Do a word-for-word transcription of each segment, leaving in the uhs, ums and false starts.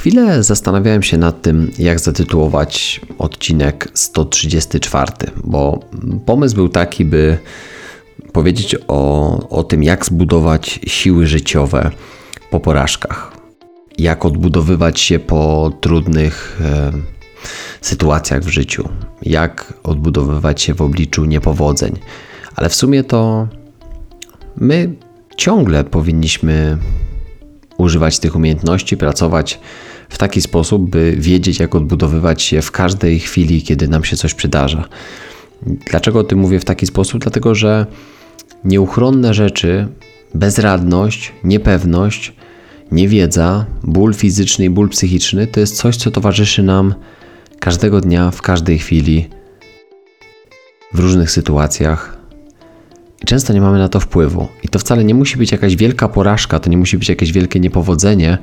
Chwilę zastanawiałem się nad tym, jak zatytułować odcinek sto trzydzieści cztery, bo pomysł był taki, by powiedzieć o, o tym, jak zbudować siły życiowe po porażkach, jak odbudowywać się po trudnych e, sytuacjach w życiu, jak odbudowywać się w obliczu niepowodzeń, ale w sumie to my ciągle powinniśmy używać tych umiejętności, pracować w taki sposób, by wiedzieć, jak odbudowywać się w każdej chwili, kiedy nam się coś przydarza. Dlaczego o tym mówię w taki sposób? Dlatego, że nieuchronne rzeczy, bezradność, niepewność, niewiedza, ból fizyczny i ból psychiczny to jest coś, co towarzyszy nam każdego dnia, w każdej chwili, w różnych sytuacjach. I często nie mamy na to wpływu. I to wcale nie musi być jakaś wielka porażka, to nie musi być jakieś wielkie niepowodzenie,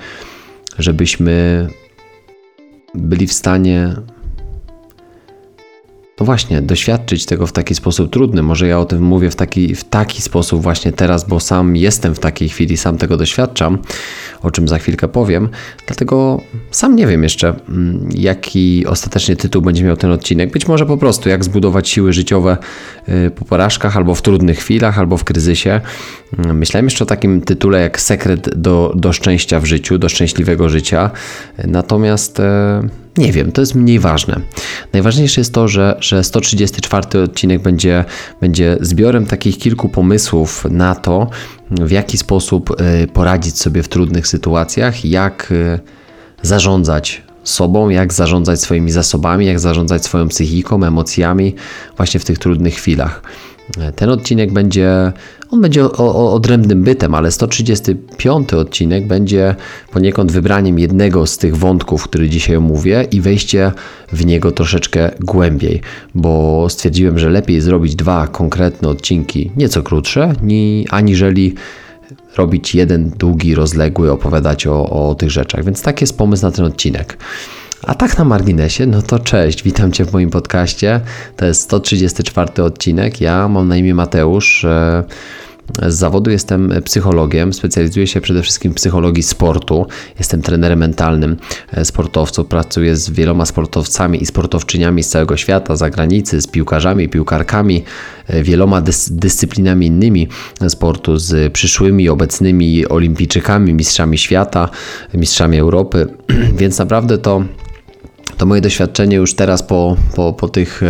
żebyśmy byli w stanie, no właśnie, doświadczyć tego w taki sposób trudny. Może ja o tym mówię w taki, w taki sposób właśnie teraz, bo sam jestem w takiej chwili, sam tego doświadczam, o czym za chwilkę powiem. Dlatego sam nie wiem jeszcze, jaki ostatecznie tytuł będzie miał ten odcinek. Być może po prostu, jak zbudować siły życiowe po porażkach, albo w trudnych chwilach, albo w kryzysie. Myślałem jeszcze o takim tytule jak Sekret do, do szczęścia w życiu, do szczęśliwego życia. Natomiast nie wiem, to jest mniej ważne. Najważniejsze jest to, że, że sto trzydzieści cztery odcinek będzie, będzie zbiorem takich kilku pomysłów na to, w jaki sposób poradzić sobie w trudnych sytuacjach, jak zarządzać sobą, jak zarządzać swoimi zasobami, jak zarządzać swoją psychiką, emocjami właśnie w tych trudnych chwilach. Ten odcinek będzie, on będzie o, o odrębnym bytem, ale sto trzydzieści pięć odcinek będzie poniekąd wybraniem jednego z tych wątków, który dzisiaj omówię i wejście w niego troszeczkę głębiej, bo stwierdziłem, że lepiej zrobić dwa konkretne odcinki, nieco krótsze, ni, aniżeli robić jeden długi, rozległy, opowiadać o, o tych rzeczach, więc taki jest pomysł na ten odcinek. A tak na marginesie, no to cześć, witam Cię w moim podcaście, to jest sto trzydzieści cztery odcinek, ja mam na imię Mateusz, z zawodu jestem psychologiem, specjalizuję się przede wszystkim w psychologii sportu, jestem trenerem mentalnym sportowców, pracuję z wieloma sportowcami i sportowczyniami z całego świata, z zagranicy, z piłkarzami, piłkarkami, wieloma dys- dyscyplinami innymi sportu, z przyszłymi, obecnymi olimpijczykami, mistrzami świata, mistrzami Europy, więc naprawdę to To moje doświadczenie już teraz po, po, po tych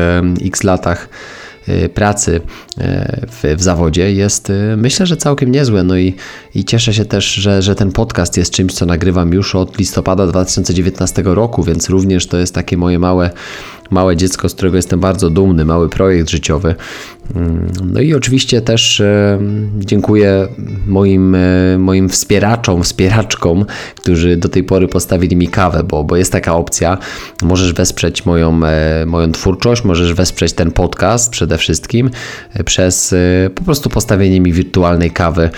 x latach pracy w, w zawodzie jest, myślę, że całkiem niezłe. No i, i cieszę się też, że, że ten podcast jest czymś, co nagrywam już od listopada dwa tysiące dziewiętnastego roku, więc również to jest takie moje małe, małe dziecko, z którego jestem bardzo dumny, mały projekt życiowy. No i oczywiście też dziękuję moim, moim wspieraczom, wspieraczkom, którzy do tej pory postawili mi kawę, bo, bo jest taka opcja. Możesz wesprzeć moją, moją twórczość, możesz wesprzeć ten podcast przede wszystkim przez po prostu postawienie mi wirtualnej kawy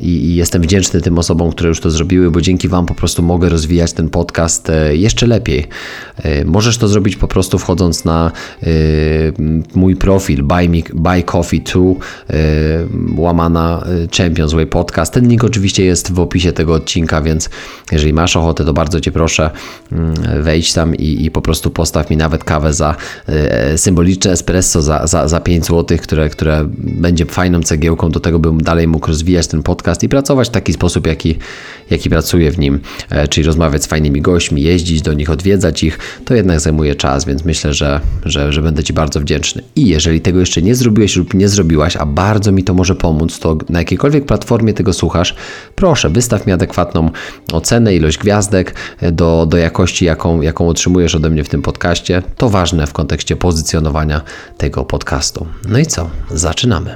i, i jestem wdzięczny tym osobom, które już to zrobiły, bo dzięki Wam po prostu mogę rozwijać ten podcast jeszcze lepiej. Możesz to zrobić po prostu wchodząc na mój profil Buy Me Buy Coffee two, łamana Champions Way Podcast. Ten link oczywiście jest w opisie tego odcinka, więc jeżeli masz ochotę, to bardzo Cię proszę, wejdź tam i, i po prostu postaw mi nawet kawę za symboliczne espresso za, za, za pięć złotych, które, które będzie fajną cegiełką do tego, bym dalej mógł rozwijać ten podcast i pracować w taki sposób, jaki, jaki pracuję w nim, czyli rozmawiać z fajnymi gośćmi, jeździć do nich, odwiedzać ich. To jednak zajmuje czas, więc myślę, że, że, że będę Ci bardzo wdzięczny. I jeżeli tego jeszcze nie zrobiłeś lub nie zrobiłaś, a bardzo mi to może pomóc, to na jakiejkolwiek platformie tego słuchasz, proszę, wystaw mi adekwatną ocenę, ilość gwiazdek do, do jakości, jaką, jaką otrzymujesz ode mnie w tym podcaście. To ważne w kontekście pozycjonowania tego podcastu. No i co? Zaczynamy.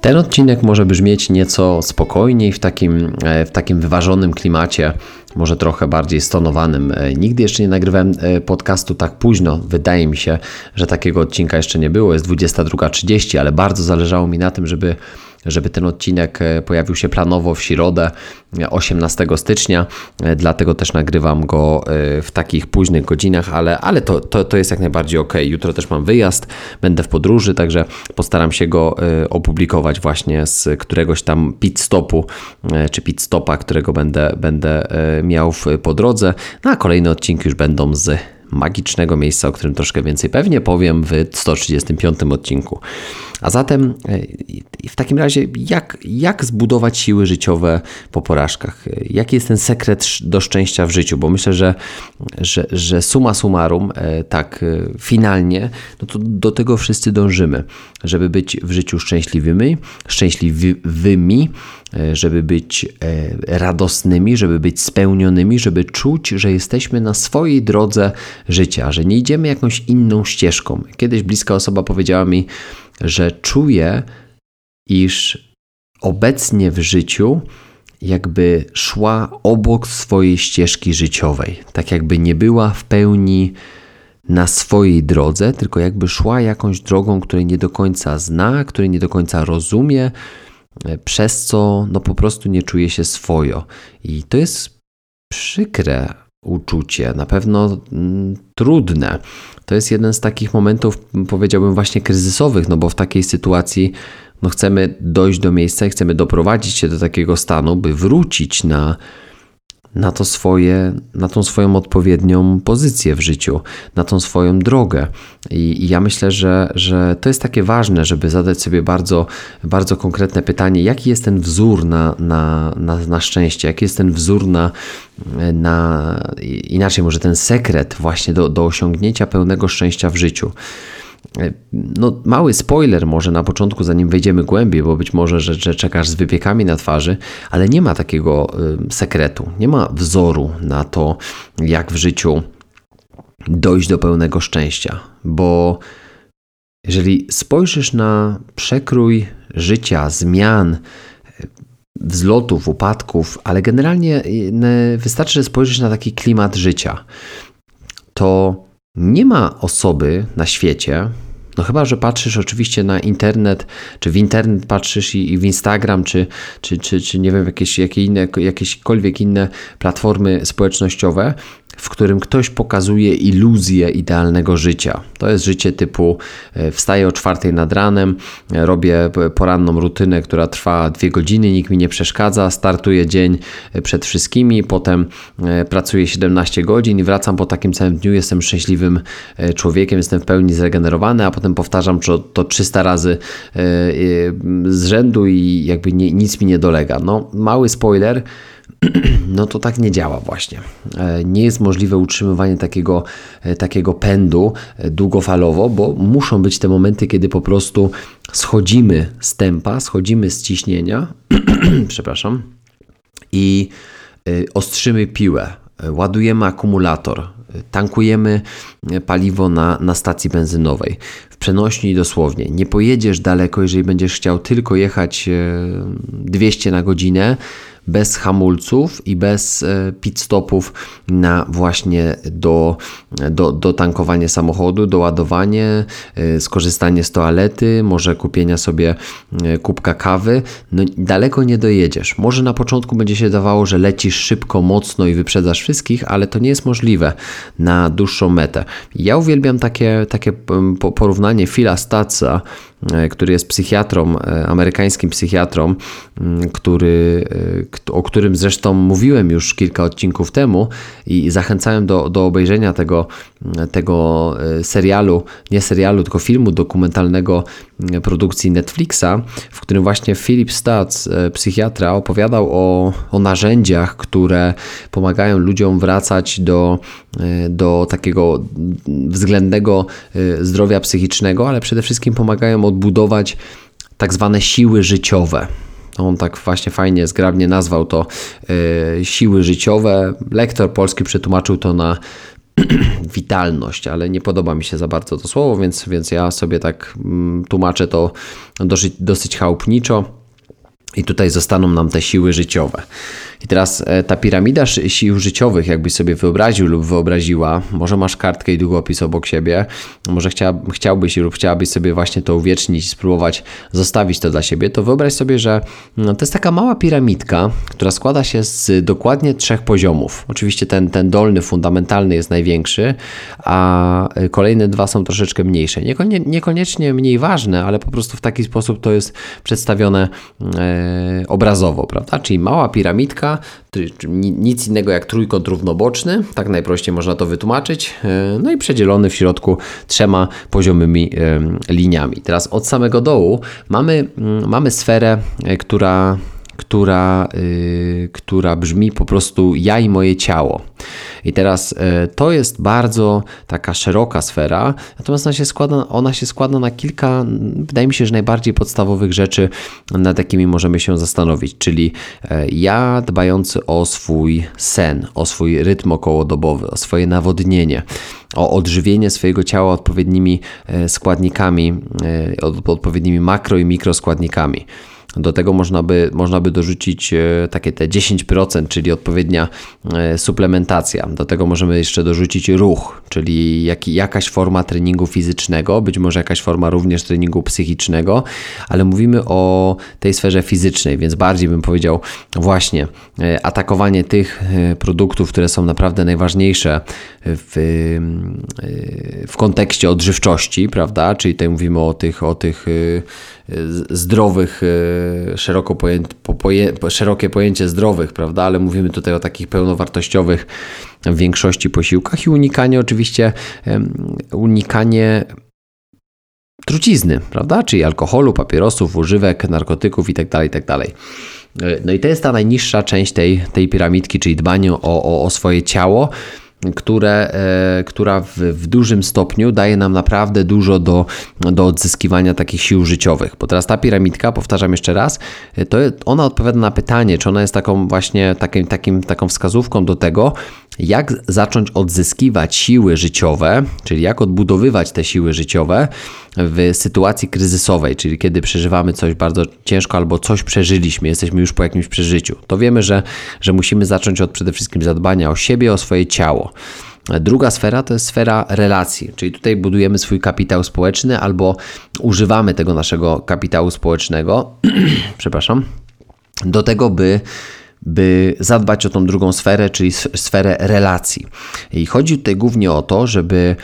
Ten odcinek może brzmieć nieco spokojniej, w takim, w takim wyważonym klimacie, może trochę bardziej stonowanym. Nigdy jeszcze nie nagrywałem podcastu tak późno. Wydaje mi się, że takiego odcinka jeszcze nie było. Jest dwudziesta druga trzydzieści, ale bardzo zależało mi na tym, żeby żeby ten odcinek pojawił się planowo w środę osiemnastego stycznia, dlatego też nagrywam go w takich późnych godzinach, ale, ale to, to, to jest jak najbardziej ok. Jutro też mam wyjazd, będę w podróży, także postaram się go opublikować właśnie z któregoś tam pit stopu, czy pit stopa, którego będę, będę miał po drodze. No a kolejne odcinki już będą z magicznego miejsca, o którym troszkę więcej pewnie powiem w sto trzydziestym piątym odcinku. A zatem w takim razie jak, jak zbudować siły życiowe po porażkach? Jaki jest ten sekret do szczęścia w życiu? Bo myślę, że, że, że summa summarum, tak finalnie, no to do tego wszyscy dążymy, żeby być w życiu szczęśliwymi, szczęśliwymi, żeby być radosnymi, żeby być spełnionymi, żeby czuć, że jesteśmy na swojej drodze życia, że nie idziemy jakąś inną ścieżką. Kiedyś bliska osoba powiedziała mi, że czuje, iż obecnie w życiu jakby szła obok swojej ścieżki życiowej. Tak jakby nie była w pełni na swojej drodze, tylko jakby szła jakąś drogą, której nie do końca zna, której nie do końca rozumie, przez co no po prostu nie czuje się swojo. I to jest przykre uczucie, na pewno mm, trudne. To jest jeden z takich momentów, powiedziałbym, właśnie kryzysowych, no bo w takiej sytuacji no chcemy dojść do miejsca i chcemy doprowadzić się do takiego stanu, by wrócić na, na to swoje, na tą swoją odpowiednią pozycję w życiu, na tą swoją drogę. I, i ja myślę, że, że to jest takie ważne, żeby zadać sobie bardzo, bardzo konkretne pytanie, jaki jest ten wzór na, na, na, na szczęście, jaki jest ten wzór na na inaczej może ten sekret właśnie do, do osiągnięcia pełnego szczęścia w życiu. No, mały spoiler może na początku, zanim wejdziemy głębiej, bo być może, że, że czekasz z wypiekami na twarzy, ale nie ma takiego y, sekretu, nie ma wzoru na to, jak w życiu dojść do pełnego szczęścia, bo jeżeli spojrzysz na przekrój życia, zmian, wzlotów, upadków, ale generalnie wystarczy, że spojrzysz na taki klimat życia, to nie ma osoby na świecie, no chyba, że patrzysz oczywiście na internet, czy w internet patrzysz i, i w Instagram, czy, czy, czy, czy nie wiem, jakieś, jakie inne, jakiekolwiek inne platformy społecznościowe, w którym ktoś pokazuje iluzję idealnego życia. To jest życie typu wstaję o czwartej nad ranem, robię poranną rutynę, która trwa dwie godziny, nikt mi nie przeszkadza, startuję dzień przed wszystkimi, potem pracuję siedemnaście godzin i wracam po takim całym dniu, jestem szczęśliwym człowiekiem, jestem w pełni zregenerowany, a potem powtarzam to trzysta razy z rzędu i jakby nie, nic mi nie dolega. No, mały spoiler, no to tak nie działa właśnie. Nie jest możliwe utrzymywanie takiego, takiego pędu długofalowo, bo muszą być te momenty, kiedy po prostu schodzimy z tempa, schodzimy z ciśnienia, przepraszam, i ostrzymy piłę, ładujemy akumulator, tankujemy paliwo na, na stacji benzynowej. W przenośni dosłownie. Nie pojedziesz daleko, jeżeli będziesz chciał tylko jechać dwieście na godzinę, bez hamulców i bez pit stopów na właśnie do, do, do tankowania samochodu, doładowanie, skorzystanie z toalety, może kupienia sobie kubka kawy. No, daleko nie dojedziesz. Może na początku będzie się dawało, że lecisz szybko, mocno i wyprzedzasz wszystkich, ale to nie jest możliwe na dłuższą metę. Ja uwielbiam takie, takie porównanie Fila Stutza, który jest psychiatrą, amerykańskim psychiatrą, który, o którym zresztą mówiłem już kilka odcinków temu i zachęcałem do, do obejrzenia tego, tego serialu, nie serialu, tylko filmu dokumentalnego produkcji Netflixa, w którym właśnie Filip Stutz, psychiatra, opowiadał o, o narzędziach, które pomagają ludziom wracać do, do takiego względnego zdrowia psychicznego, ale przede wszystkim pomagają odbudować tak zwane siły życiowe. On tak właśnie fajnie, zgrabnie nazwał to yy, siły życiowe. Lektor polski przetłumaczył to na witalność, ale nie podoba mi się za bardzo to słowo, więc, więc ja sobie tak mm, tłumaczę to dosyć, dosyć chałupniczo. I tutaj zostaną nam te siły życiowe. I teraz ta piramida sił życiowych, jakbyś sobie wyobraził lub wyobraziła, może masz kartkę i długopis obok siebie, może chcia, chciałbyś lub chciałabyś sobie właśnie to uwiecznić, spróbować zostawić to dla siebie, to wyobraź sobie, że no, to jest taka mała piramidka, która składa się z dokładnie trzech poziomów. Oczywiście ten, ten dolny, fundamentalny jest największy, a kolejne dwa są troszeczkę mniejsze. Niekonie, niekoniecznie mniej ważne, ale po prostu w taki sposób to jest przedstawione e, obrazowo, prawda? Czyli mała piramidka, nic innego jak trójkąt równoboczny, tak najprościej można to wytłumaczyć, no i przedzielony w środku trzema poziomymi liniami. Teraz od samego dołu mamy, mamy sferę, która, która, która brzmi po prostu ja i moje ciało. I teraz to jest bardzo taka szeroka sfera, natomiast ona się składa, ona się składa na kilka, wydaje mi się, że najbardziej podstawowych rzeczy, nad jakimi możemy się zastanowić, czyli ja dbający o swój sen, o swój rytm okołodobowy, o swoje nawodnienie, o odżywienie swojego ciała odpowiednimi składnikami, odpowiednimi makro i mikroskładnikami. Do tego można by, można by dorzucić takie te dziesięć procent, czyli odpowiednia suplementacja. Do tego możemy jeszcze dorzucić ruch, czyli jak, jakaś forma treningu fizycznego, być może jakaś forma również treningu psychicznego, ale mówimy o tej sferze fizycznej, więc bardziej bym powiedział właśnie atakowanie tych produktów, które są naprawdę najważniejsze w, w kontekście odżywczości, prawda? Czyli tutaj mówimy o tych, o tych zdrowych, szeroko poję- po poję- szerokie pojęcie zdrowych, prawda, ale mówimy tutaj o takich pełnowartościowych w większości posiłkach i unikanie oczywiście, um, unikanie trucizny, prawda, czyli alkoholu, papierosów, używek, narkotyków itd., itd. No i to jest ta najniższa część tej, tej piramidki, czyli dbanie o, o, o swoje ciało, które, e, która w, w dużym stopniu daje nam naprawdę dużo do, do odzyskiwania takich sił życiowych. Bo teraz ta piramidka, powtarzam jeszcze raz, to ona odpowiada na pytanie, czy ona jest taką właśnie takim, takim, taką wskazówką do tego, jak zacząć odzyskiwać siły życiowe, czyli jak odbudowywać te siły życiowe w sytuacji kryzysowej, czyli kiedy przeżywamy coś bardzo ciężko albo coś przeżyliśmy, jesteśmy już po jakimś przeżyciu. To wiemy, że, że musimy zacząć od przede wszystkim zadbania o siebie, o swoje ciało. Druga sfera to jest sfera relacji, czyli tutaj budujemy swój kapitał społeczny albo używamy tego naszego kapitału społecznego, przepraszam, do tego, by by zadbać o tą drugą sferę, czyli sferę relacji. I chodzi tutaj głównie o to, żeby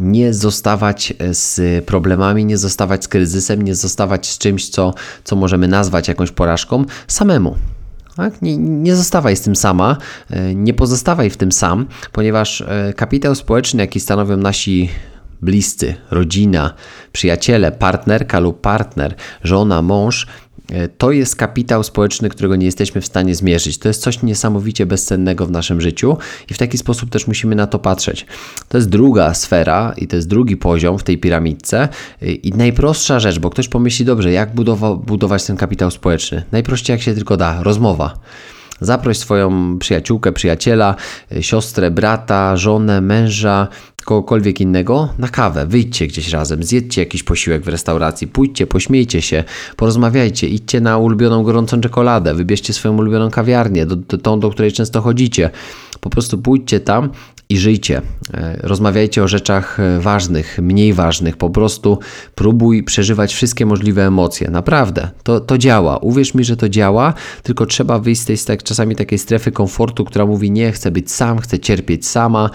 nie zostawać z problemami, nie zostawać z kryzysem, nie zostawać z czymś, co, co możemy nazwać jakąś porażką samemu. Tak? Nie, nie zostawaj z tym sama, nie pozostawaj w tym sam, ponieważ kapitał społeczny, jaki stanowią nasi bliscy, rodzina, przyjaciele, partnerka lub partner, żona, mąż, to jest kapitał społeczny, którego nie jesteśmy w stanie zmierzyć. To jest coś niesamowicie bezcennego w naszym życiu i w taki sposób też musimy na to patrzeć. To jest druga sfera i to jest drugi poziom w tej piramidce i najprostsza rzecz, bo ktoś pomyśli, dobrze, jak budowa- budować ten kapitał społeczny? Najprościej jak się tylko da, rozmowa. Zaproś swoją przyjaciółkę, przyjaciela, siostrę, brata, żonę, męża, kogokolwiek innego na kawę. Wyjdźcie gdzieś razem, zjedźcie jakiś posiłek w restauracji, pójdźcie, pośmiejcie się, porozmawiajcie, idźcie na ulubioną gorącą czekoladę, wybierzcie swoją ulubioną kawiarnię, do, do, tą, do której często chodzicie. Po prostu pójdźcie tam i żyjcie. Rozmawiajcie o rzeczach ważnych, mniej ważnych. Po prostu próbuj przeżywać wszystkie możliwe emocje. Naprawdę. To, to działa. Uwierz mi, że to działa, tylko trzeba wyjść z tej tak, czasami takiej strefy komfortu, która mówi nie, chcę być sam, chcę cierpieć sama.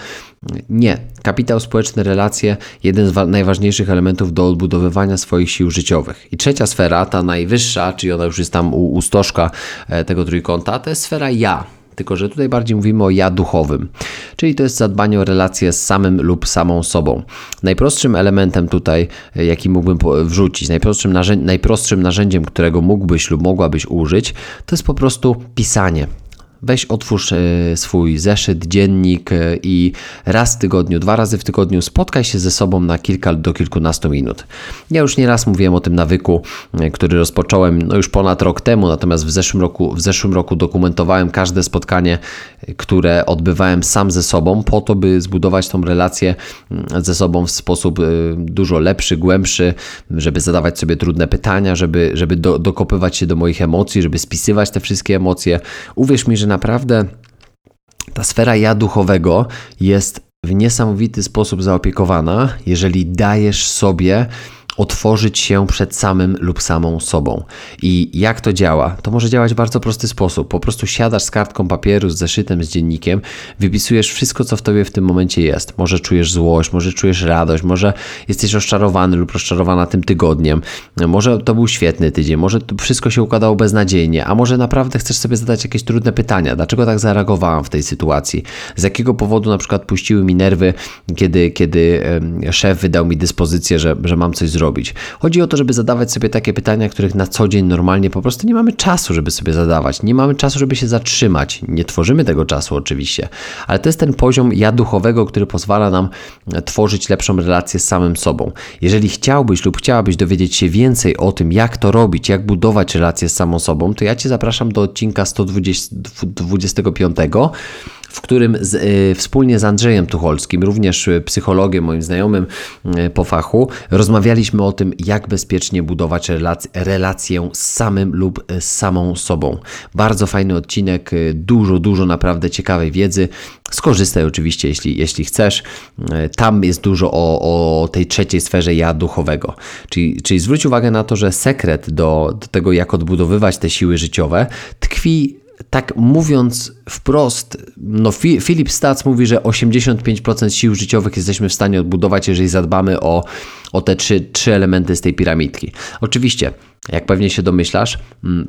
Nie. Kapitał społeczny, relacje, jeden z wa- najważniejszych elementów do odbudowywania swoich sił życiowych. I trzecia sfera, ta najwyższa, czyli ona już jest tam u, u stożka e, tego trójkąta, to jest sfera ja. Tylko że tutaj bardziej mówimy o ja duchowym, czyli to jest zadbanie o relacje z samym lub samą sobą. Najprostszym elementem tutaj, jaki mógłbym wrzucić, najprostszym, narzędzi- najprostszym narzędziem, którego mógłbyś lub mogłabyś użyć, to jest po prostu pisanie. Weź otwórz swój zeszyt, dziennik i raz w tygodniu, dwa razy w tygodniu spotkaj się ze sobą na kilka do kilkunastu minut. Ja już nieraz mówiłem o tym nawyku, który rozpocząłem no już ponad rok temu, natomiast w zeszłym roku, w zeszłym roku dokumentowałem każde spotkanie, które odbywałem sam ze sobą, po to, by zbudować tą relację ze sobą w sposób dużo lepszy, głębszy, żeby zadawać sobie trudne pytania, żeby, żeby do, dokopywać się do moich emocji, żeby spisywać te wszystkie emocje. Uwierz mi, że naprawdę ta sfera ja duchowego jest w niesamowity sposób zaopiekowana, jeżeli dajesz sobie otworzyć się przed samym lub samą sobą. I jak to działa? To może działać w bardzo prosty sposób. Po prostu siadasz z kartką papieru, z zeszytem, z dziennikiem, wypisujesz wszystko, co w tobie w tym momencie jest. Może czujesz złość, może czujesz radość, może jesteś rozczarowany lub rozczarowana tym tygodniem, może to był świetny tydzień, może to wszystko się układało beznadziejnie, a może naprawdę chcesz sobie zadać jakieś trudne pytania. Dlaczego tak zareagowałam w tej sytuacji? Z jakiego powodu na przykład puściły mi nerwy, kiedy, kiedy szef wydał mi dyspozycję, że, że mam coś zrobić? Robić. Chodzi o to, żeby zadawać sobie takie pytania, których na co dzień normalnie po prostu nie mamy czasu, żeby sobie zadawać. Nie mamy czasu, żeby się zatrzymać. Nie tworzymy tego czasu oczywiście, ale to jest ten poziom ja duchowego, który pozwala nam tworzyć lepszą relację z samym sobą. Jeżeli chciałbyś lub chciałabyś dowiedzieć się więcej o tym, jak to robić, jak budować relację z samą sobą, to ja Cię zapraszam do odcinka sto dwudziestego piątego, w którym z, y, wspólnie z Andrzejem Tucholskim, również psychologiem, moim znajomym y, po fachu, rozmawialiśmy o tym, jak bezpiecznie budować relac- relację z samym lub z samą sobą. Bardzo fajny odcinek, y, dużo, dużo naprawdę ciekawej wiedzy. Skorzystaj oczywiście, jeśli, jeśli chcesz. Y, tam jest dużo o, o tej trzeciej sferze ja duchowego. Czyli, czyli zwróć uwagę na to, że sekret do, do tego, jak odbudowywać te siły życiowe, tkwi, tak mówiąc wprost, no Filip Stutz mówi, że osiemdziesiąt pięć procent sił życiowych jesteśmy w stanie odbudować, jeżeli zadbamy o, o te trzy, trzy elementy z tej piramidki. Oczywiście, jak pewnie się domyślasz,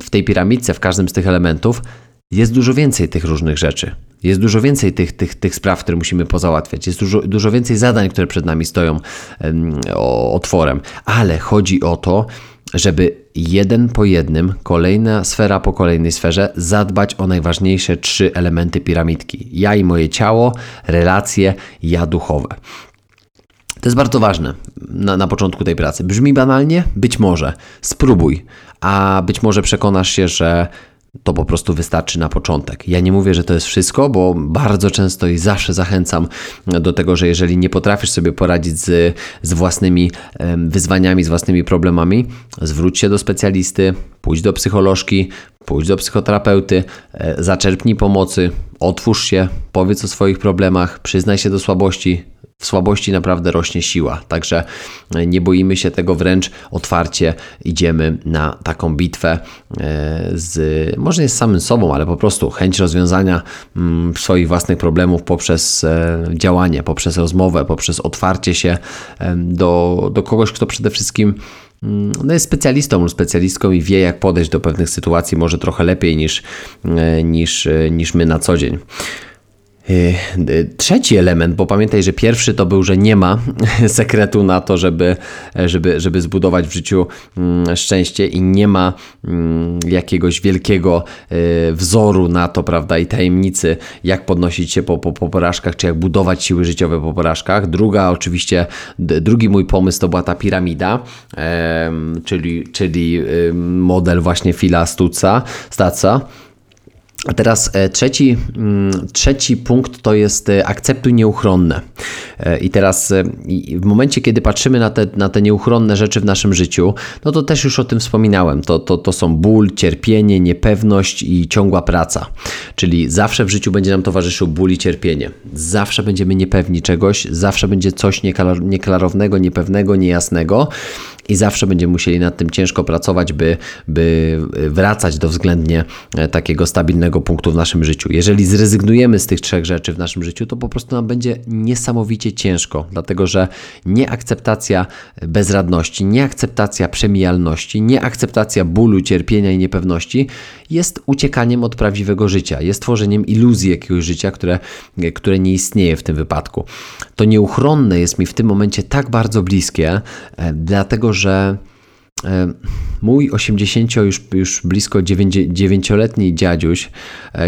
w tej piramidce, w każdym z tych elementów jest dużo więcej tych różnych rzeczy. Jest dużo więcej tych, tych, tych spraw, które musimy pozałatwiać. Jest dużo, dużo więcej zadań, które przed nami stoją um, otworem. Ale chodzi o to, żeby jeden po jednym, kolejna sfera po kolejnej sferze, zadbać o najważniejsze trzy elementy piramidki. Ja i moje ciało, relacje, ja duchowe. To jest bardzo ważne na, na początku tej pracy. Brzmi banalnie? Być może. Spróbuj, a być może przekonasz się, że to po prostu wystarczy na początek. Ja nie mówię, że to jest wszystko, bo bardzo często i zawsze zachęcam do tego, że jeżeli nie potrafisz sobie poradzić z, z własnymi wyzwaniami, z własnymi problemami, zwróć się do specjalisty, pójdź do psycholożki, pójdź do psychoterapeuty, zaczerpnij pomocy, otwórz się, powiedz o swoich problemach, przyznaj się do słabości. W słabości naprawdę rośnie siła, także nie boimy się tego, wręcz otwarcie idziemy na taką bitwę z, może nie z samym sobą, ale po prostu chęć rozwiązania swoich własnych problemów poprzez działanie, poprzez rozmowę, poprzez otwarcie się do, do kogoś, kto przede wszystkim no jest specjalistą lub specjalistką i wie, jak podejść do pewnych sytuacji może trochę lepiej niż, niż, niż my na co dzień. Trzeci element, bo pamiętaj, że pierwszy to był, że nie ma sekretu na to, żeby, żeby, żeby zbudować w życiu szczęście i nie ma jakiegoś wielkiego wzoru na to, prawda, i tajemnicy, jak podnosić się po, po, po porażkach, czy jak budować siły życiowe po porażkach. Druga oczywiście, drugi mój pomysł to była ta piramida, czyli, czyli model właśnie Fila Stutza, Stutza. A teraz trzeci, trzeci punkt to jest akceptuj nieuchronne. I teraz w momencie, kiedy patrzymy na te, na te nieuchronne rzeczy w naszym życiu, no to też już o tym wspominałem. To, to, to są ból, cierpienie, niepewność i ciągła praca. Czyli zawsze w życiu będzie nam towarzyszył ból i cierpienie. Zawsze będziemy niepewni czegoś, zawsze będzie coś nieklar- nieklarownego, niepewnego, niejasnego. I zawsze będziemy musieli nad tym ciężko pracować, by, by wracać do względnie takiego stabilnego punktu w naszym życiu. Jeżeli zrezygnujemy z tych trzech rzeczy w naszym życiu, to po prostu nam będzie niesamowicie ciężko, dlatego że nieakceptacja bezradności, nieakceptacja przemijalności, nieakceptacja bólu, cierpienia i niepewności jest uciekaniem od prawdziwego życia, jest tworzeniem iluzji jakiegoś życia, które, które nie istnieje w tym wypadku. To nieuchronne jest mi w tym momencie tak bardzo bliskie, dlatego że mój osiemdziesięcio, już, już blisko dziewięcioletni dziadziuś,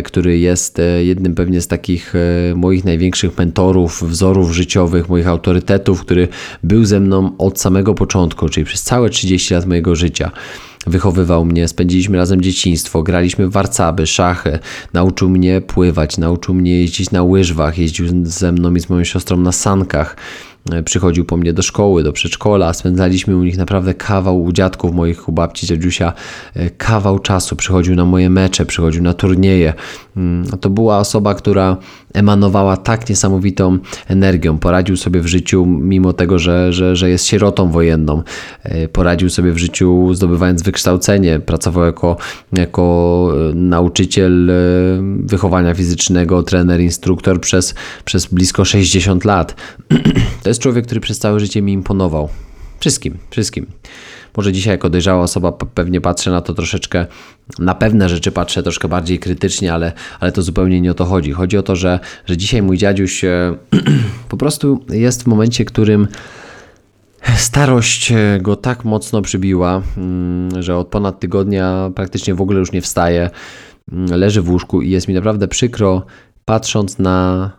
który jest jednym pewnie z takich moich największych mentorów, wzorów życiowych, moich autorytetów, który był ze mną od samego początku, czyli przez całe trzydzieści lat mojego życia. Wychowywał mnie, spędziliśmy razem dzieciństwo, graliśmy w warcaby, szachy, nauczył mnie pływać, nauczył mnie jeździć na łyżwach, jeździł ze mną i z moją siostrą na sankach, przychodził po mnie do szkoły, do przedszkola, spędzaliśmy u nich naprawdę kawał, u dziadków moich, u babci, dziadziusia, kawał czasu, przychodził na moje mecze, przychodził na turnieje. To była osoba, która emanowała tak niesamowitą energią, poradził sobie w życiu, mimo tego, że, że, że jest sierotą wojenną, poradził sobie w życiu zdobywając wykształcenie, pracował jako, jako nauczyciel wychowania fizycznego, trener, instruktor przez, przez blisko sześćdziesiąt lat. To jest człowiek, który przez całe życie mi imponował. Wszystkim, wszystkim. Może dzisiaj jako dojrzała osoba pewnie patrzę na to troszeczkę, na pewne rzeczy patrzę troszkę bardziej krytycznie, ale, ale to zupełnie nie o to chodzi. Chodzi o to, że, że dzisiaj mój dziadziuś po prostu jest w momencie, w którym starość go tak mocno przybiła, że od ponad tygodnia praktycznie w ogóle już nie wstaje, leży w łóżku i jest mi naprawdę przykro, patrząc na,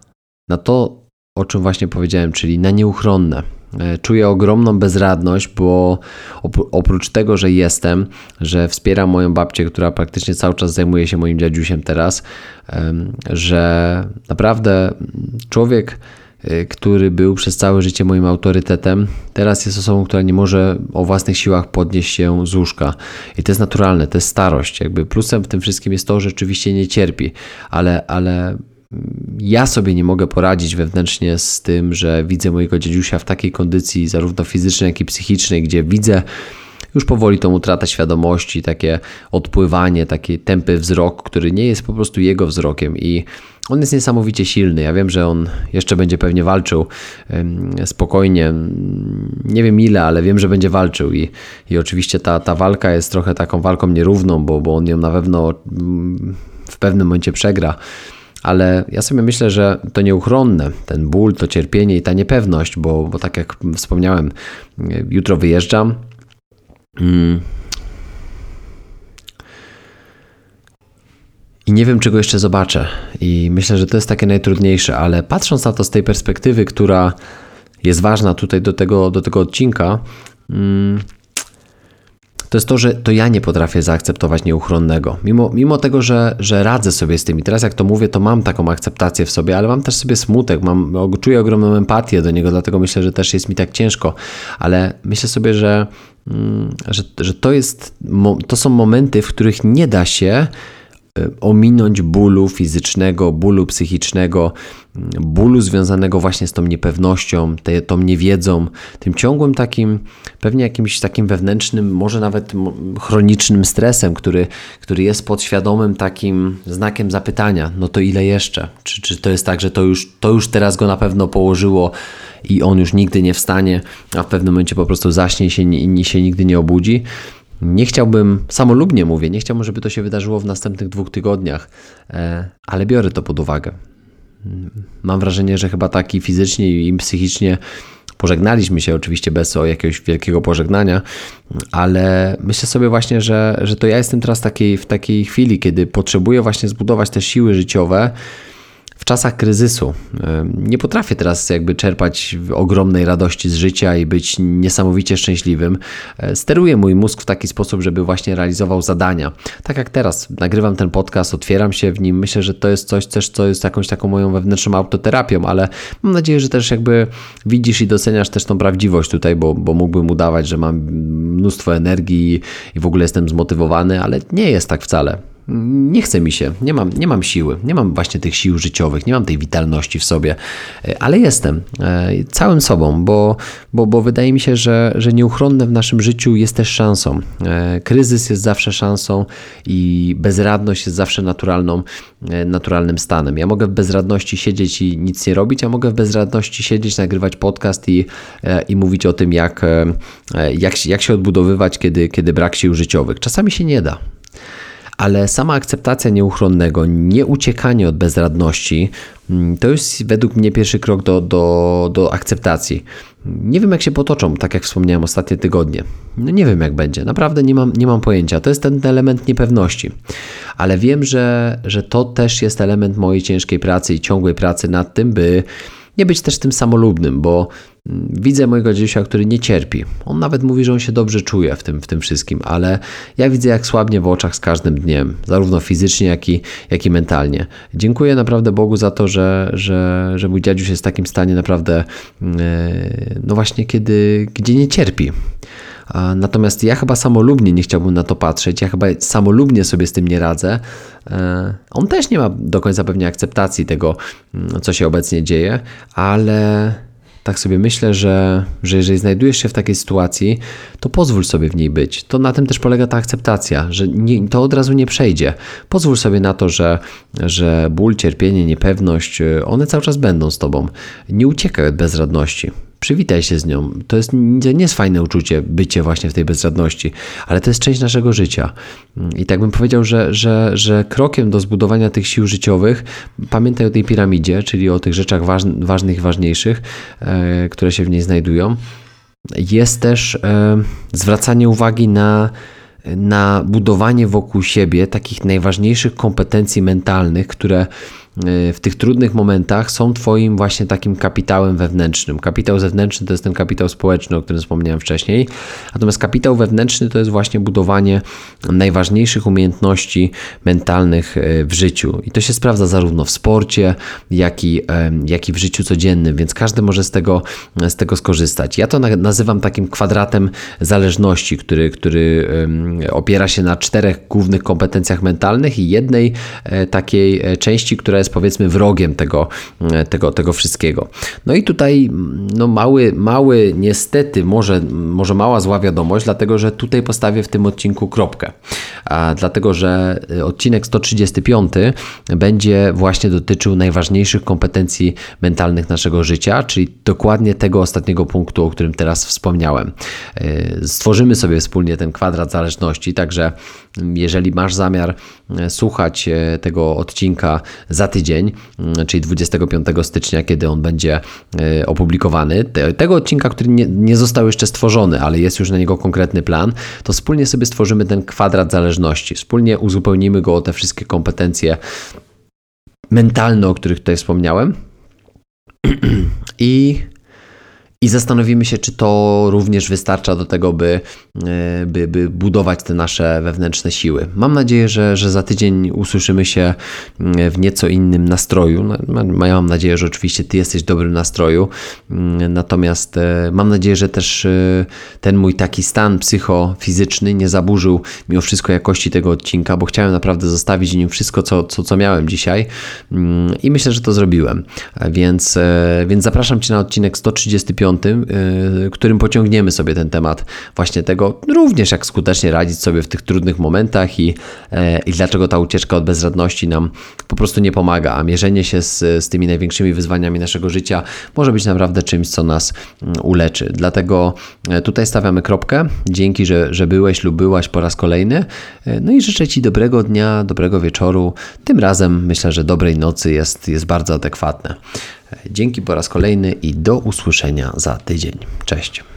na to, o czym właśnie powiedziałem, czyli na nieuchronne. Czuję ogromną bezradność, bo oprócz tego, że jestem, że wspieram moją babcię, która praktycznie cały czas zajmuje się moim dziadziusiem teraz, że naprawdę człowiek, który był przez całe życie moim autorytetem, teraz jest osobą, która nie może o własnych siłach podnieść się z łóżka. I to jest naturalne, to jest starość. Jakby plusem w tym wszystkim jest to, że rzeczywiście nie cierpi, ale... ale ja sobie nie mogę poradzić wewnętrznie z tym, że widzę mojego dziadziusia w takiej kondycji zarówno fizycznej, jak i psychicznej, gdzie widzę już powoli tą utratę świadomości, takie odpływanie, taki tępy wzrok, który nie jest po prostu jego wzrokiem i on jest niesamowicie silny. Ja wiem, że on jeszcze będzie pewnie walczył spokojnie, nie wiem ile, ale wiem, że będzie walczył i, i oczywiście ta, ta walka jest trochę taką walką nierówną, bo, bo on ją na pewno w pewnym momencie przegra. Ale ja sobie myślę, że to nieuchronne, ten ból, to cierpienie i ta niepewność, bo, bo tak jak wspomniałem, jutro wyjeżdżam. Mm. I nie wiem, czego jeszcze zobaczę. I myślę, że to jest takie najtrudniejsze, ale patrząc na to z tej perspektywy, która jest ważna tutaj do tego, do tego odcinka, mm, to jest to, że to ja nie potrafię zaakceptować nieuchronnego. Mimo, mimo tego, że, że radzę sobie z tym i teraz jak to mówię, to mam taką akceptację w sobie, ale mam też sobie smutek, mam, czuję ogromną empatię do niego, dlatego myślę, że też jest mi tak ciężko, ale myślę sobie, że, że, że to jest, to są momenty, w których nie da się ominąć bólu fizycznego, bólu psychicznego, bólu związanego właśnie z tą niepewnością, te, tą niewiedzą, tym ciągłym takim, pewnie jakimś takim wewnętrznym, może nawet chronicznym stresem, który, który jest podświadomym takim znakiem zapytania. No to ile jeszcze? Czy, czy to jest tak, że to już, to już teraz go na pewno położyło i on już nigdy nie wstanie, a w pewnym momencie po prostu zaśnie i się, i się nigdy nie obudzi? Nie chciałbym, samolubnie mówię, nie chciałbym, żeby to się wydarzyło w następnych dwóch tygodniach, ale biorę to pod uwagę. Mam wrażenie, że chyba tak i fizycznie i psychicznie pożegnaliśmy się, oczywiście bez jakiegoś wielkiego pożegnania, ale myślę sobie właśnie, że, że to ja jestem teraz takiej, w takiej chwili, kiedy potrzebuję właśnie zbudować te siły życiowe w czasach kryzysu. Nie potrafię teraz jakby czerpać ogromnej radości z życia i być niesamowicie szczęśliwym. Steruję mój mózg w taki sposób, żeby właśnie realizował zadania. Tak jak teraz nagrywam ten podcast, otwieram się w nim. Myślę, że to jest coś też, co jest jakąś taką moją wewnętrzną autoterapią, ale mam nadzieję, że też jakby widzisz i doceniasz też tą prawdziwość tutaj, bo, bo mógłbym udawać, że mam mnóstwo energii i w ogóle jestem zmotywowany, ale nie jest tak wcale. Nie chce mi się, nie mam, nie mam siły, nie mam właśnie tych sił życiowych, nie mam tej witalności w sobie, ale jestem całym sobą, bo, bo, bo wydaje mi się, że, że nieuchronne w naszym życiu jest też szansą. Kryzys jest zawsze szansą i bezradność jest zawsze naturalną, naturalnym stanem. Ja mogę w bezradności siedzieć i nic nie robić, a mogę w bezradności siedzieć, nagrywać podcast i, i mówić o tym, jak, jak, jak się odbudowywać, kiedy, kiedy brak sił życiowych. Czasami się nie da. ale sama akceptacja nieuchronnego, nie uciekanie od bezradności, to jest według mnie pierwszy krok do, do, do akceptacji. Nie wiem, jak się potoczą, tak jak wspomniałem, ostatnie tygodnie. No nie wiem, jak będzie. Naprawdę nie mam, nie mam pojęcia. To jest ten element niepewności. Ale wiem, że, że to też jest element mojej ciężkiej pracy i ciągłej pracy nad tym, by nie być też tym samolubnym, bo widzę mojego dziewczyna, który nie cierpi. On nawet mówi, że on się dobrze czuje w tym, w tym wszystkim, ale ja widzę, jak słabnie w oczach z każdym dniem, zarówno fizycznie, jak i, jak i mentalnie. Dziękuję naprawdę Bogu za to, że, że, że mój dziadziuś jest w takim stanie naprawdę, no właśnie, kiedy, gdzie nie cierpi. Natomiast ja chyba samolubnie nie chciałbym na to patrzeć, ja chyba samolubnie sobie z tym nie radzę. On też nie ma do końca pewnie akceptacji tego, co się obecnie dzieje, ale tak sobie myślę, że, że jeżeli znajdujesz się w takiej sytuacji, to pozwól sobie w niej być. To na tym też polega ta akceptacja, że nie, to od razu nie przejdzie. Pozwól sobie na to, że, że ból, cierpienie, niepewność, one cały czas będą z tobą. Nie uciekaj od bezradności. Przywitaj się z nią. To jest, nie jest fajne uczucie, bycie właśnie w tej bezradności, ale to jest część naszego życia. I tak bym powiedział, że, że, że krokiem do zbudowania tych sił życiowych, pamiętaj o tej piramidzie, czyli o tych rzeczach waż, ważnych, ważniejszych, e, które się w niej znajdują, jest też e, zwracanie uwagi na na budowanie wokół siebie takich najważniejszych kompetencji mentalnych, które w tych trudnych momentach są twoim właśnie takim kapitałem wewnętrznym. Kapitał zewnętrzny to jest ten kapitał społeczny, o którym wspomniałem wcześniej. Natomiast kapitał wewnętrzny to jest właśnie budowanie najważniejszych umiejętności mentalnych w życiu. I to się sprawdza zarówno w sporcie, jak i, jak i w życiu codziennym, więc każdy może z tego, z tego skorzystać. Ja to nazywam takim kwadratem zależności, który, który opiera się na czterech głównych kompetencjach mentalnych i jednej takiej części, która jest jest powiedzmy wrogiem tego, tego, tego wszystkiego. No i tutaj no mały, mały niestety może, może mała zła wiadomość, dlatego, że tutaj postawię w tym odcinku kropkę. A dlatego, że odcinek sto trzydziesty piąty będzie właśnie dotyczył najważniejszych kompetencji mentalnych naszego życia, czyli dokładnie tego ostatniego punktu, o którym teraz wspomniałem. Stworzymy sobie wspólnie ten kwadrat zależności, także jeżeli masz zamiar słuchać tego odcinka za tydzień, czyli dwudziestego piątego stycznia, kiedy on będzie opublikowany, te, tego odcinka, który nie, nie został jeszcze stworzony, ale jest już na niego konkretny plan, to wspólnie sobie stworzymy ten kwadrat zależności. Wspólnie uzupełnimy go o te wszystkie kompetencje mentalne, o których tutaj wspomniałem. I... I zastanowimy się, czy to również wystarcza do tego, by, by, by budować te nasze wewnętrzne siły. Mam nadzieję, że, że za tydzień usłyszymy się w nieco innym nastroju. Ja mam nadzieję, że oczywiście ty jesteś w dobrym nastroju. Natomiast mam nadzieję, że też ten mój taki stan psychofizyczny nie zaburzył mimo wszystko jakości tego odcinka, bo chciałem naprawdę zostawić w nim wszystko, co, co, co miałem dzisiaj. I myślę, że to zrobiłem. Więc, więc zapraszam cię na odcinek sto trzydziesty piąty, którym pociągniemy sobie ten temat właśnie tego, również jak skutecznie radzić sobie w tych trudnych momentach i, i dlaczego ta ucieczka od bezradności nam po prostu nie pomaga, a mierzenie się z, z tymi największymi wyzwaniami naszego życia może być naprawdę czymś, co nas uleczy. Dlatego tutaj stawiamy kropkę. Dzięki, że, że byłeś lub byłaś po raz kolejny. No i życzę ci dobrego dnia, dobrego wieczoru. Tym razem myślę, że dobrej nocy jest, jest bardzo adekwatne. Dzięki po raz kolejny i do usłyszenia za tydzień. Cześć.